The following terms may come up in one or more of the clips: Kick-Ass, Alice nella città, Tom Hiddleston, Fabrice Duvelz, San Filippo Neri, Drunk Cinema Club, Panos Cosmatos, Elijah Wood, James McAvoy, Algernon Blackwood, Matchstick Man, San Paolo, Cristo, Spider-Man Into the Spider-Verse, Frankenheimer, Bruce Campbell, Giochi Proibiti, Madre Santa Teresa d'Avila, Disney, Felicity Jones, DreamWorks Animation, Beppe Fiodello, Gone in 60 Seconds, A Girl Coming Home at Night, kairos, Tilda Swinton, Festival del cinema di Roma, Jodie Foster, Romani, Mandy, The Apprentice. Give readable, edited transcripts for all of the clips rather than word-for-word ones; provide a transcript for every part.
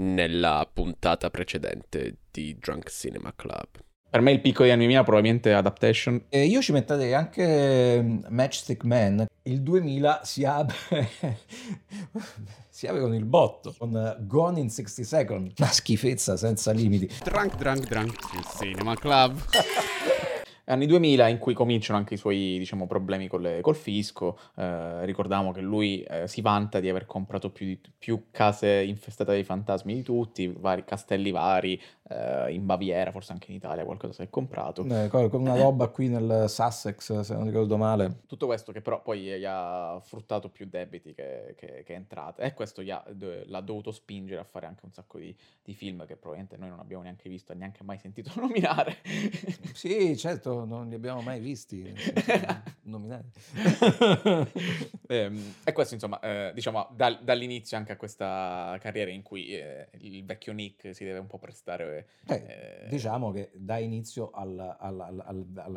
nella puntata precedente di Drunk Cinema Club. Per me il picco di anime probabilmente è Adaptation. E io ci metterei anche Matchstick Man. Il 2000 si apre con il botto, con Gone in 60 Seconds. Una schifezza senza limiti. Drunk Cinema Club. Anni 2000 in cui cominciano anche i suoi, diciamo, problemi col fisco. Ricordiamo che lui si vanta di aver comprato più case infestate dai fantasmi di tutti, vari castelli vari, in Baviera, forse anche in Italia qualcosa si è comprato. Con una roba qui nel Sussex, se non ricordo male. Tutto questo che però poi gli ha fruttato più debiti che entrate. E questo l'ha dovuto spingere a fare anche un sacco di film che probabilmente noi non abbiamo neanche visto e neanche mai sentito nominare. Sì, certo. Non li abbiamo mai visti nominati. E questo, insomma, diciamo dall'inizio anche a questa carriera in cui il vecchio Nick si deve un po' prestare. Diciamo che dà inizio alla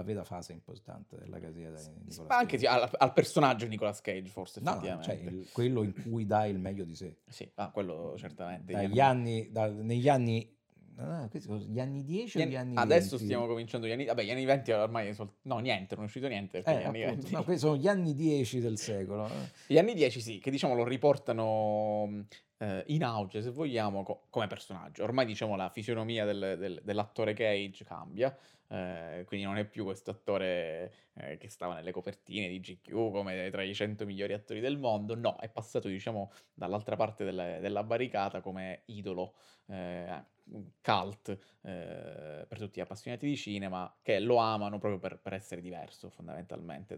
vera fase importante della carriera di Nicolas Cage. Anche al personaggio Nicolas Cage, forse, effettivamente. No, cioè quello in cui dà il meglio di sé. Sì, quello certamente. Negli anni... Ah, gli anni 10 o gli anni 20? Adesso stiamo cominciando gli anni... Vabbè, gli anni 20 ormai... No, niente, non è uscito niente. No, questi sono gli anni 10 del secolo. Gli anni 10, sì, che diciamo lo riportano in auge, se vogliamo, come personaggio. Ormai, diciamo, la fisionomia dell'attore Cage cambia. Quindi non è più questo attore che stava nelle copertine di GQ come tra i 100 migliori attori del mondo. No, è passato, diciamo, dall'altra parte della barricata come idolo cult per tutti gli appassionati di cinema, che lo amano proprio per essere diverso fondamentalmente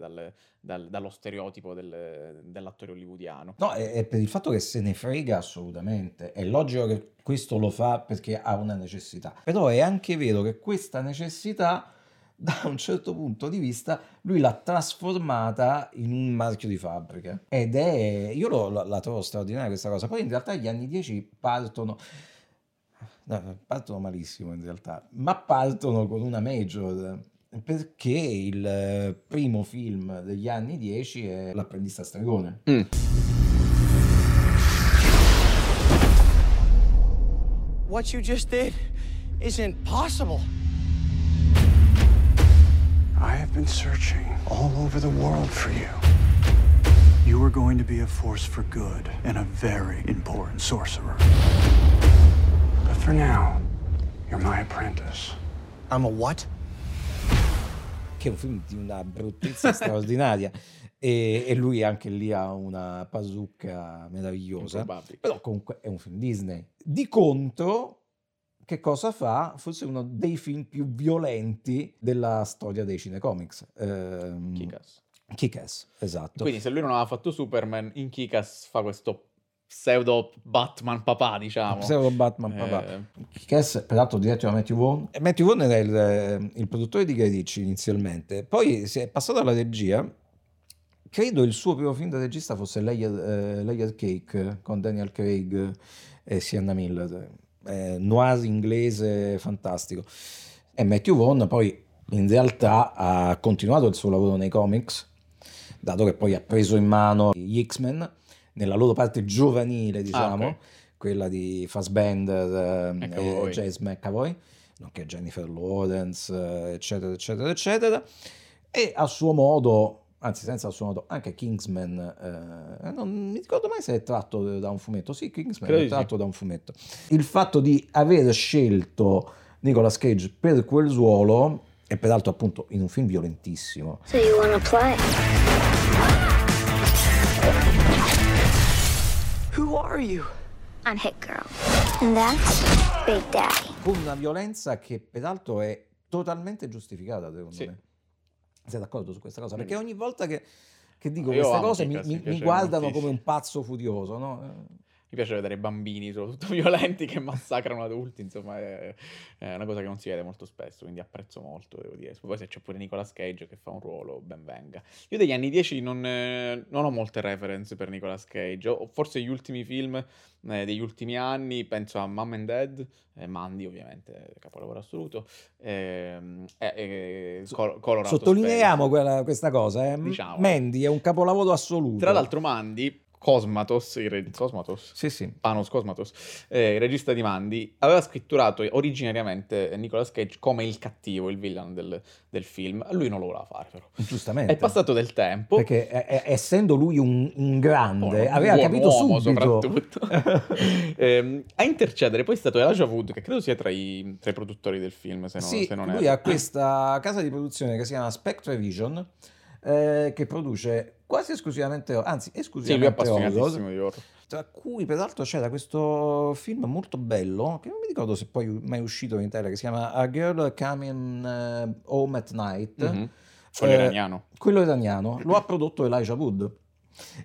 dallo stereotipo dell'attore hollywoodiano. No, è per il fatto che se ne frega assolutamente. È logico che questo lo fa perché ha una necessità, però è anche vero che questa necessità, da un certo punto di vista, lui l'ha trasformata in un marchio di fabbrica, ed è... io la trovo straordinaria questa cosa. Poi in realtà gli anni 10 partono malissimo in realtà, ma partono con una major, perché il primo film degli anni 10 è L'apprendista stregone. What you just did isn't possible. I have been searching all over the world for you. You are going to be a force for good and a very important sorcerer. But for now, you're my apprentice. I'm a what? Che è un film di una bruttezza straordinaria. E lui anche lì ha una pasucca meravigliosa. Improbabile. Però comunque è un film Disney. Di contro, che cosa fa? Forse uno dei film più violenti della storia dei cinecomics. Kick-Ass, esatto. Quindi se lui non aveva fatto Superman, in Kick-Ass fa questo pseudo Batman papà, diciamo. Pseudo Batman papà. Kick-Ass, peraltro diretto da Matthew Vaughn. Matthew Vaughn era il produttore di Guy Ritchie inizialmente. Poi si è passato alla regia. Credo il suo primo film da regista fosse Layer Cake, con Daniel Craig e Sienna Miller. Noir inglese fantastico. E Matthew Vaughn poi in realtà ha continuato il suo lavoro nei comics, dato che poi ha preso in mano gli X-Men, nella loro parte giovanile, diciamo, okay, quella di Fassbender e James McAvoy, nonché Jennifer Lawrence, eccetera, eccetera, eccetera. E a suo modo... anzi, senza il suo noto, anche Kingsman, non mi ricordo mai se è tratto da un fumetto. Sì, Kingsman è tratto da un fumetto. Il fatto di aver scelto Nicolas Cage per quel ruolo, e peraltro appunto in un film violentissimo. So you wanna play? Who are you? I'm Hit Girl. And that's Big Daddy. Con una violenza che peraltro è totalmente giustificata, secondo me. Sei d'accordo su questa cosa? Perché ogni volta che dico queste cose mi guardano come un pazzo furioso, no? Mi piace vedere bambini soprattutto violenti che massacrano adulti, insomma è una cosa che non si vede molto spesso, quindi apprezzo molto, devo dire. Poi se c'è pure Nicolas Cage che fa un ruolo, ben venga. Io degli anni 10 non ho molte reference per Nicolas Cage, o forse gli ultimi film degli ultimi anni, penso a Mom and Dad, Mandy ovviamente, capolavoro assoluto, Color Out of Space. Sottolineiamo questa cosa, diciamo. Mandy è un capolavoro assoluto. Tra l'altro Mandy... Cosmatos, Cosmatos? Sì, sì. Panos Cosmatos, il regista di Mandy, aveva scritturato originariamente Nicolas Cage come il cattivo, il villain del film. Lui non lo voleva fare, però. Giustamente. È passato del tempo. Perché essendo lui un grande, aveva capito uomo, subito. A intercedere poi è stato Elijah Wood, che credo sia tra i produttori del film, se non, sì, se non lui è. Ha questa casa di produzione che si chiama Spectre Vision, che produce quasi esclusivamente, anzi esclusivamente, sì, lui è appassionatissimo di horror, tra cui peraltro c'era questo film molto bello che non mi ricordo se poi mai uscito in Italia, che si chiama A Girl Coming Home at Night. Mm-hmm. quello iraniano lo ha prodotto Elijah Wood,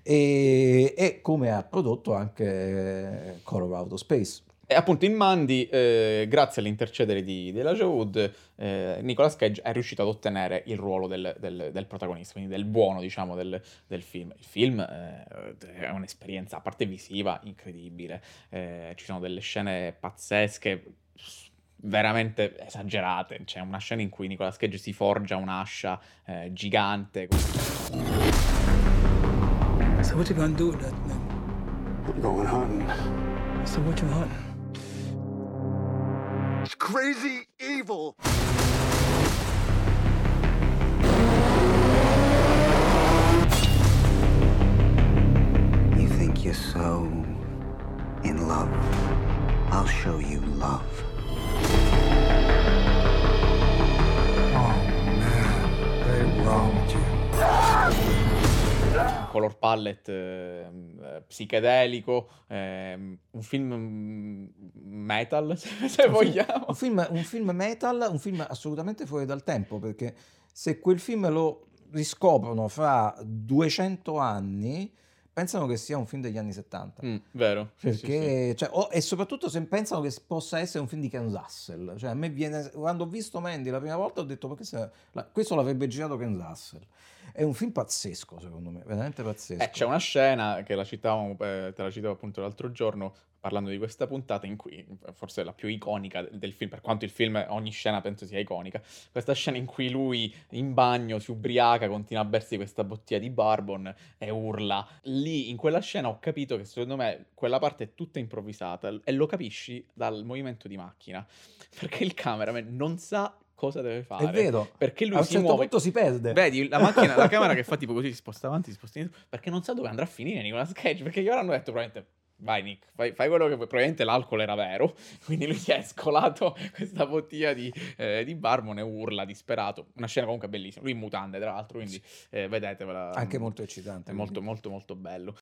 e come ha prodotto anche Color Out of Space. E appunto in Mandy, grazie all'intercedere di Elijah Wood, Nicolas Cage è riuscito ad ottenere il ruolo del protagonista, quindi del buono, diciamo, del film. Il film è un'esperienza, a parte visiva, incredibile. Ci sono delle scene pazzesche, veramente esagerate. C'è una scena in cui Nicolas Cage si forgia un'ascia gigante. So what you gonna do with that man? I'm going hunting. So what you hunting? It's crazy evil. You think you're so in love? I'll show you love. Oh man, they wrong with you. Color palette psichedelico, un film metal, se vogliamo. Un film metal, un film assolutamente fuori dal tempo, perché se quel film lo riscoprono fra 200 anni, pensano che sia un film degli anni 70. Vero. Perché, sì. Cioè, e soprattutto se pensano che possa essere un film di Ken Russell. Cioè, a me viene, quando ho visto Mandy la prima volta ho detto, ma questo l'avrebbe girato Ken Russell. È un film pazzesco, secondo me, veramente pazzesco. C'è una scena che te la citavo appunto l'altro giorno, parlando di questa puntata, in cui forse è la più iconica del film, per quanto il film, ogni scena penso sia iconica, questa scena in cui lui in bagno si ubriaca, continua a bersi questa bottiglia di bourbon e urla. Lì, in quella scena, ho capito che secondo me quella parte è tutta improvvisata, e lo capisci dal movimento di macchina, perché il cameraman non sa cosa deve fare. È vero, perché lui a un certo muove, punto si perde. Vedi, la macchina, la camera che fa tipo così, si sposta avanti, si sposta indietro, perché non sa dove andrà a finire Nicolas Cage, perché gli avranno detto probabilmente, vai Nick, fai quello che vuoi, probabilmente l'alcol era vero, quindi lui si è scolato questa bottiglia di bourbon e urla disperato. Una scena comunque bellissima, lui in mutande tra l'altro, quindi vedetevela. Anche molto eccitante. È molto molto molto bello.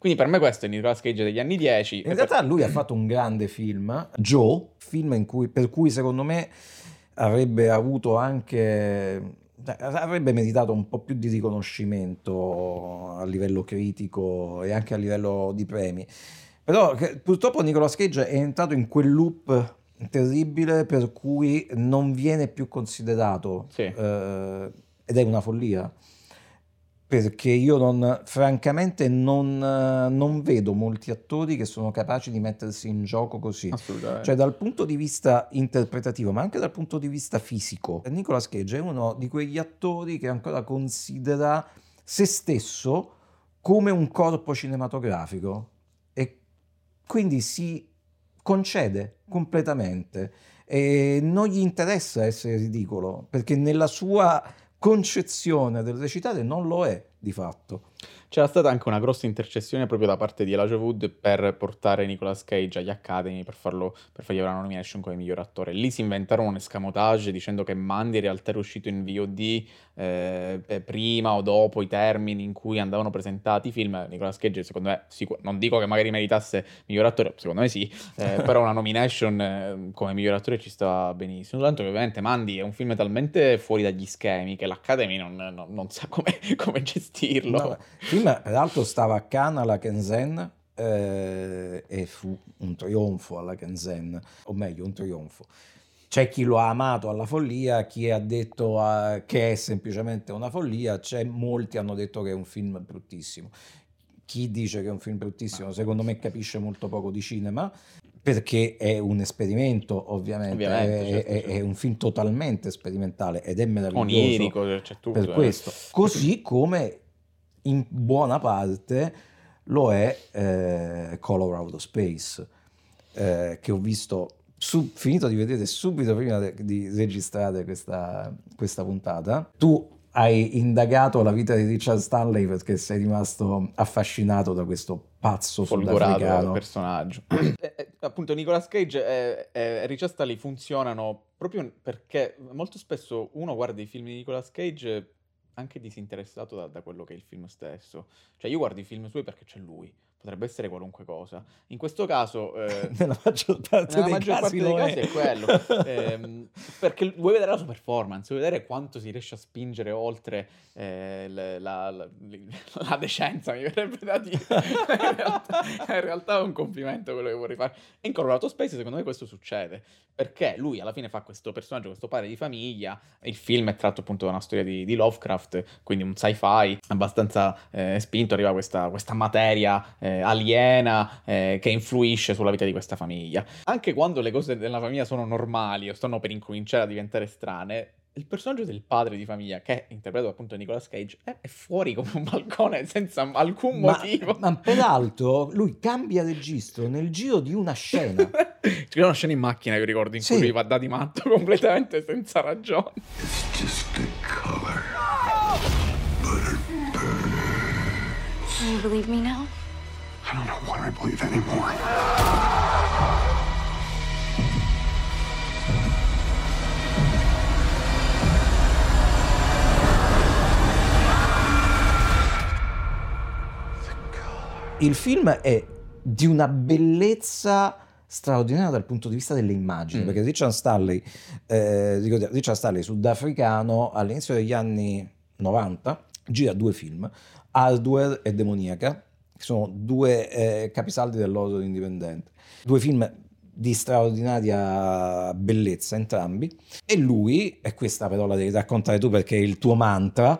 Quindi per me questo è Nicolas Cage degli anni 10. In realtà lui ha fatto un grande film, Joe, film per cui secondo me avrebbe avuto anche, avrebbe meritato un po' più di riconoscimento a livello critico e anche a livello di premi. Però purtroppo Nicolas Cage è entrato in quel loop terribile per cui non viene più considerato, sì. Ed è una follia. Perché io francamente non vedo molti attori che sono capaci di mettersi in gioco così. Assolutamente. Cioè dal punto di vista interpretativo, ma anche dal punto di vista fisico. Nicolas Cage è uno di quegli attori che ancora considera se stesso come un corpo cinematografico e quindi si concede completamente. E non gli interessa essere ridicolo, perché nella sua concezione del recitare non lo è di fatto. C'era stata anche una grossa intercessione proprio da parte di Elijah Wood per portare Nicolas Cage agli Academy per fargli una nomination come miglior attore. Lì si inventarono un escamotage dicendo che Mandy in realtà era uscito in VOD prima o dopo i termini in cui andavano presentati i film. Nicolas Cage secondo me, non dico che magari meritasse miglior attore, secondo me sì, però una nomination come miglior attore ci stava benissimo, tanto che ovviamente Mandy è un film talmente fuori dagli schemi che l'Academy non sa come gestirlo. No, prima, peraltro, stava a Cannes alla Kingsman e fu un trionfo alla Kingsman, o meglio un trionfo. C'è chi lo ha amato alla follia, chi ha detto che è semplicemente una follia, c'è molti hanno detto che è un film bruttissimo. Chi dice che è un film bruttissimo, secondo me capisce molto poco di cinema, perché è un esperimento, ovviamente certo. È un film totalmente sperimentale ed è meraviglioso, onirico, c'è tutto, per questo. Così come in buona parte lo è Color Out of Space, che ho visto, finito di vedere subito prima di registrare questa puntata. Tu hai indagato la vita di Richard Stanley perché sei rimasto affascinato da questo pazzo sudafricano personaggio. Appunto, Nicolas Cage e Richard Stanley funzionano proprio perché molto spesso uno guarda i film di Nicolas Cage anche disinteressato da quello che è il film stesso. Cioè, io guardo i film suoi perché c'è lui. Potrebbe essere qualunque cosa. In questo caso nella maggior parte dei casi è quello. Perché vuoi vedere la sua performance, vuoi vedere quanto si riesce a spingere oltre la decenza, mi verrebbe da dire. in realtà è un complimento quello che vorrei fare. E in Color Out of Space secondo me questo succede, perché lui alla fine fa questo personaggio, questo padre di famiglia. Il film è tratto appunto da una storia di Lovecraft, quindi un sci-fi abbastanza spinto. Arriva questa materia aliena che influisce sulla vita di questa famiglia. Anche quando le cose della famiglia sono normali o stanno per incominciare a diventare strane, il personaggio del padre di famiglia, che è interpretato appunto da Nicolas Cage, è fuori come un balcone senza alcun motivo. Ma peraltro lui cambia registro nel giro di una scena. C'è una scena in macchina che ricordo in cui lui va da di matto completamente senza ragione. It's just the color. Can you believe me now? I don't know what I believe anymore. Il film è di una bellezza straordinaria dal punto di vista delle immagini, perché Richard Stanley sudafricano all'inizio degli anni 90 gira due film, Hardware e Demoniaca, che sono due capisaldi dell'horror indipendente. Due film di straordinaria bellezza entrambi. E lui, e questa però la devi raccontare tu perché è il tuo mantra,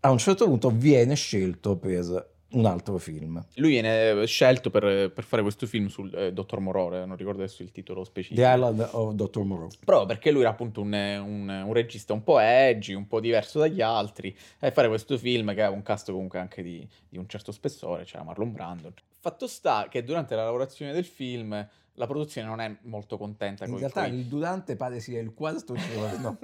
a un certo punto viene scelto per un altro film. Lui viene scelto per fare questo film sul Dottor Moreau, non ricordo adesso il titolo specifico. The Island of Dr. Moreau. Proprio perché lui era appunto un regista un po' edgy, un po' diverso dagli altri, e fare questo film che aveva un cast comunque anche di un certo spessore, c'era Marlon Brando. Fatto sta che durante la lavorazione del film la produzione non è molto contenta. In realtà il durante pare sia il quarto giorno.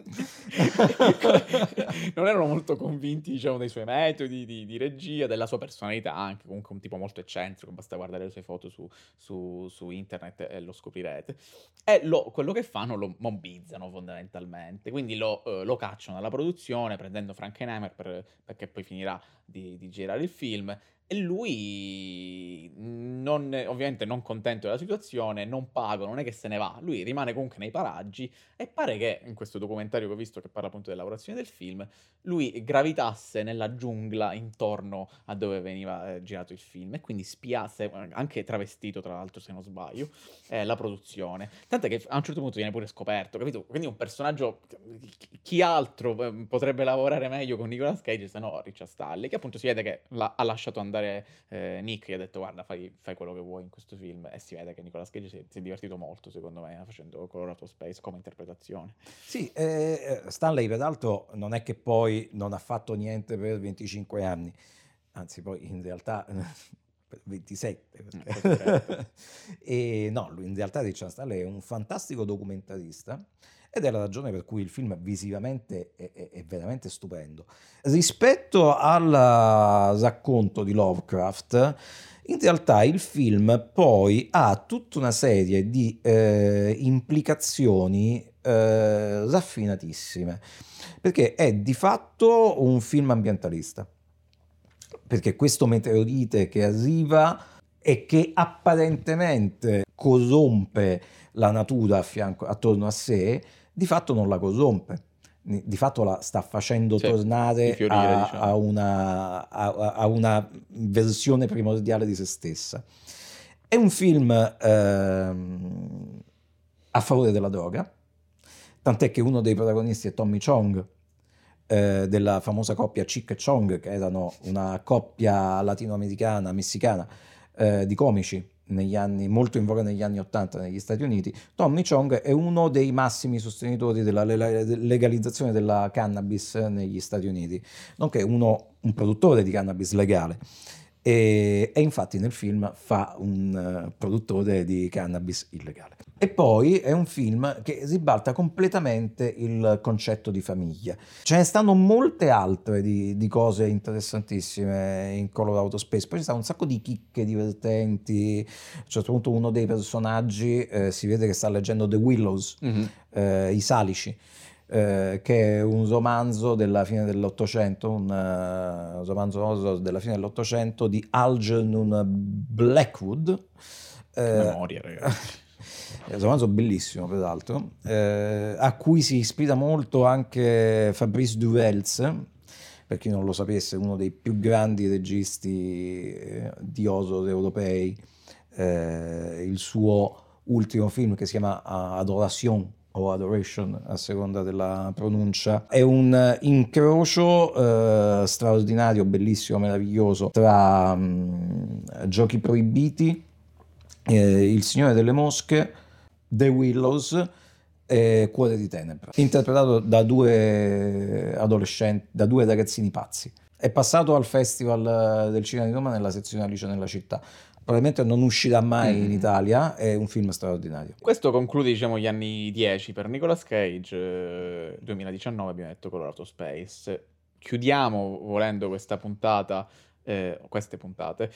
Non erano molto convinti, diciamo, dei suoi metodi di regia, della sua personalità, anche comunque un tipo molto eccentrico, basta guardare le sue foto su internet e lo scoprirete. E quello che fanno lo mobbizzano fondamentalmente, quindi lo cacciano dalla produzione prendendo Frankenheimer perché poi finirà di girare il film. E lui, ovviamente non contento della situazione, non paga, non è che se ne va, lui rimane comunque nei paraggi, e pare che in questo documentario che ho visto che parla appunto della lavorazione del film, lui gravitasse nella giungla intorno a dove veniva girato il film, e quindi spiasse, anche travestito tra l'altro se non sbaglio, la produzione. Tant'è che a un certo punto viene pure scoperto, capito? Quindi un personaggio, chi altro potrebbe lavorare meglio con Nicolas Cage se no Richard Stanley, che appunto si vede che ha lasciato andare Nick, gli ha detto guarda fai quello che vuoi in questo film, e si vede che Nicolas Cage si è divertito molto secondo me facendo Color Out of Space come interpretazione. Sì, Stanley peraltro non è che poi non ha fatto niente per 25 anni, anzi poi in realtà 27 e no, lui in realtà Richard Stanley è un fantastico documentarista ed è la ragione per cui il film visivamente è veramente stupendo. Rispetto al racconto di Lovecraft, in realtà il film poi ha tutta una serie di implicazioni raffinatissime, perché è di fatto un film ambientalista, perché questo meteorite che arriva e che apparentemente corrompe la natura attorno a sé, di fatto non la corrompe, di fatto la sta facendo tornare fiorire, diciamo, a una versione primordiale di se stessa. È un film a favore della droga, tant'è che uno dei protagonisti è Tommy Chong, della famosa coppia Chick e Chong, che erano una coppia latinoamericana, messicana, di comici negli anni, molto in voga negli anni 80 negli Stati Uniti. Tommy Chong è uno dei massimi sostenitori della legalizzazione della cannabis negli Stati Uniti, nonché un produttore di cannabis legale. E infatti nel film fa un produttore di cannabis illegale. E poi è un film che ribalta completamente il concetto di famiglia. Ce ne stanno molte altre di cose interessantissime in Color Out of Space. Poi ci stanno un sacco di chicche divertenti. A un certo punto uno dei personaggi si vede che sta leggendo The Willows, I Salici, che è un romanzo della fine dell'Ottocento, un romanzo horror della fine dell'Ottocento di Algernon Blackwood. Memoria, ragazzi. È un romanzo bellissimo, peraltro, a cui si ispira molto anche Fabrice Duvelz, per chi non lo sapesse, uno dei più grandi registi di horror europei. Il suo ultimo film, che si chiama Adoration, o Adoration, a seconda della pronuncia, è un incrocio straordinario, bellissimo, meraviglioso, tra Giochi proibiti, Il Signore delle Mosche, The Willows e Cuore di Tenebra, interpretato da due adolescenti, da due ragazzini pazzi. È passato al Festival del Cinema di Roma nella sezione Alice nella città. Probabilmente non uscirà mai in Italia, è un film straordinario. Questo conclude, diciamo, gli anni 10 per Nicolas Cage, 2019 abbiamo detto Color Out of Space. Chiudiamo, volendo, questa puntata, queste puntate,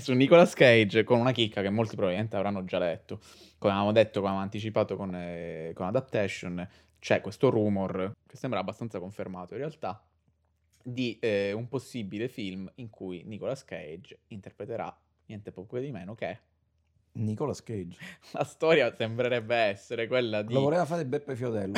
su Nicolas Cage con una chicca che molti probabilmente avranno già letto. Come avevamo detto, come avevamo anticipato con Adaptation, c'è questo rumor, che sembra abbastanza confermato in realtà, di un possibile film in cui Nicolas Cage interpreterà niente poco di meno che Nicolas Cage. La storia sembrerebbe essere quella di... Lo voleva fare Beppe Fiodello.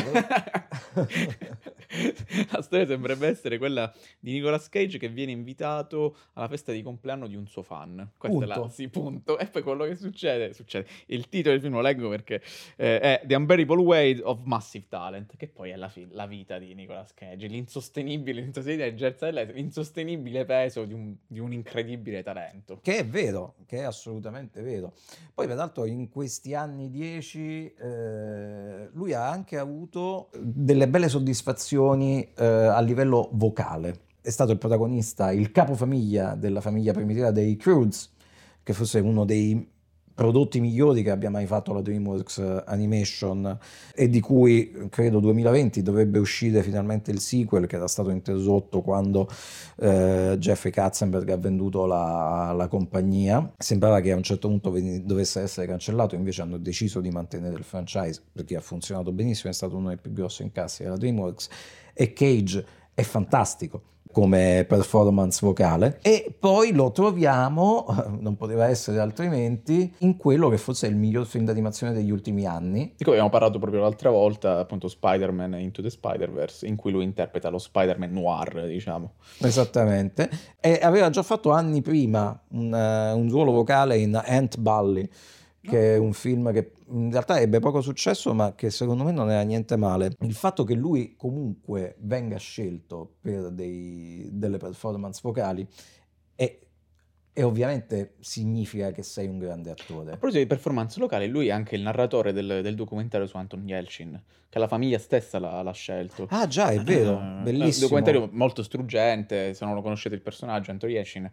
La storia sembrerebbe essere quella di Nicolas Cage che viene invitato alla festa di compleanno di un suo fan. Questa punto. È la... Sì, punto. E poi quello che succede. Il titolo del film lo leggo perché è The Unbearable Weight of Massive Talent, che poi è la vita di Nicolas Cage, l'insostenibile peso di un incredibile talento. Che è vero, che è assolutamente vero. Poi peraltro in questi anni 10 lui ha anche avuto delle belle soddisfazioni a livello vocale. È stato il protagonista, il capofamiglia della famiglia primitiva dei Croods, che forse è uno dei prodotti migliori che abbia mai fatto la DreamWorks Animation, e di cui credo 2020 dovrebbe uscire finalmente il sequel, che era stato interrotto quando Jeffrey Katzenberg ha venduto la compagnia. Sembrava che a un certo punto dovesse essere cancellato, invece hanno deciso di mantenere il franchise perché ha funzionato benissimo, è stato uno dei più grossi incassi della DreamWorks, e Cage è fantastico come performance vocale. E poi lo troviamo, non poteva essere altrimenti, in quello che forse è il miglior film d'animazione degli ultimi anni, di cui abbiamo parlato proprio l'altra volta, appunto Spider-Man Into the Spider-Verse, in cui lui interpreta lo Spider-Man noir, diciamo. Esattamente. E aveva già fatto anni prima un ruolo vocale in Ant Valley, che è un film che in realtà ebbe poco successo, ma che secondo me non era niente male. Il fatto che lui comunque venga scelto per delle performance vocali e ovviamente significa che sei un grande attore. A proposito di performance locale, lui è anche il narratore del documentario su Anton Yelchin, che la famiglia stessa l'ha scelto. Ah già, è vero, bellissimo. Un documentario molto struggente, se non lo conoscete il personaggio, Anton Yelchin,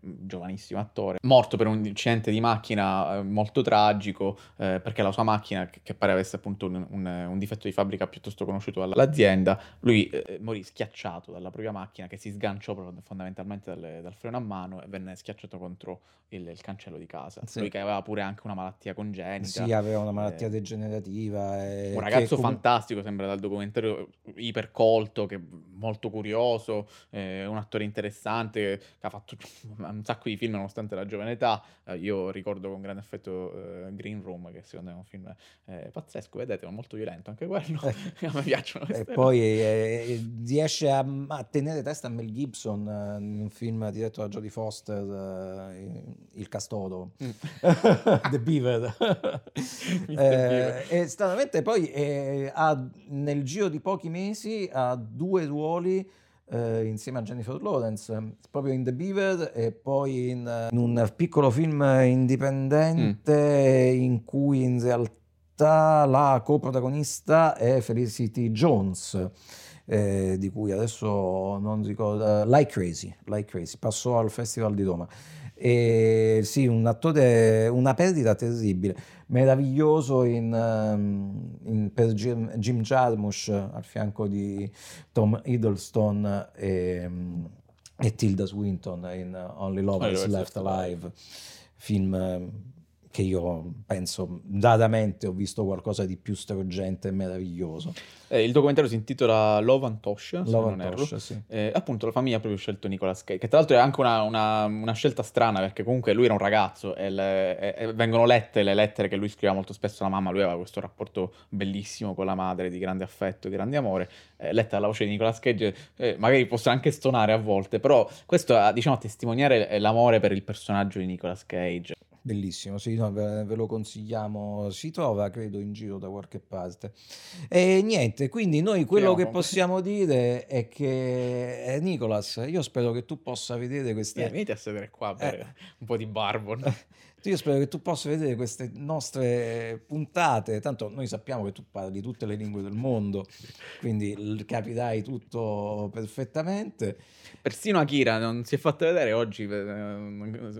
giovanissimo attore, morto per un incidente di macchina molto tragico, perché la sua macchina, che pare avesse appunto un difetto di fabbrica piuttosto conosciuto dall'azienda, lui morì schiacciato dalla propria macchina, che si sganciò fondamentalmente dal freno a mano e venne schiacciato contro il cancello di casa. Sì. Lui che aveva pure anche una malattia congenita. Sì, aveva una malattia degenerativa. Un ragazzo fantastico, sembra dal documentario, ipercolto, che molto curioso, un attore interessante che ha fatto un sacco di film nonostante la giovane età. Io ricordo con grande affetto Green Room, che secondo me è un film pazzesco, vedete, ma molto violento anche quello. A me piacciono queste e poi riesce a tenere testa a Mel Gibson in un film diretto da Jodie Foster, Il Castoro, The Beaver. E stranamente poi ha, nel giro di pochi mesi, ha due ruoli insieme a Jennifer Lawrence, proprio in The Beaver e poi in un piccolo film indipendente in cui in realtà la coprotagonista è Felicity Jones, di cui adesso non ricordo, Like Crazy, passò al Festival di Roma. E sì, un attore, una perdita terribile, meraviglioso per Jim Jarmusch al fianco di Tom Hiddleston e Tilda Swinton in Only Lovers Left Alive, film che io penso raramente ho visto qualcosa di più struggente e meraviglioso. Il documentario si intitola Love and Tosh, se non erro. Sì. Appunto la famiglia ha proprio scelto Nicolas Cage, che tra l'altro è anche una scelta strana, perché comunque lui era un ragazzo e vengono lette le lettere che lui scriveva molto spesso alla mamma. Lui aveva questo rapporto bellissimo con la madre, di grande affetto, di grande amore, letta dalla voce di Nicolas Cage, magari possa anche stonare a volte, però questo diciamo a testimoniare l'amore per il personaggio di Nicolas Cage. Bellissimo, sì, no, ve lo consigliamo, si trova credo in giro da qualche parte. E niente, quindi noi quello che possiamo dire è che Nicolas, io spero che tu possa vedere queste... venite a sedere qua per un po' di barbon. Io spero che tu possa vedere queste nostre puntate, tanto noi sappiamo che tu parli tutte le lingue del mondo, quindi capirai tutto perfettamente. Persino Akira non si è fatto vedere oggi,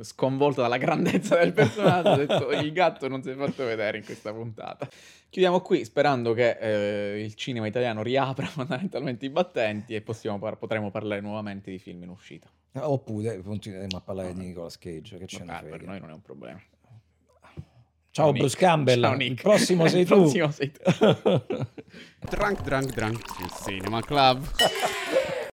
sconvolto dalla grandezza del personaggio, detto, il gatto non si è fatto vedere in questa puntata. Chiudiamo qui sperando che il cinema italiano riapra fondamentalmente i battenti e potremo parlare nuovamente di film in uscita. Oppure continueremo a parlare di Nicolas Cage, che ce ne frega. Per noi non è un problema. Ciao Bruce Campbell. Ciao Nick. Il prossimo sei tu. Drunk Cinema Club.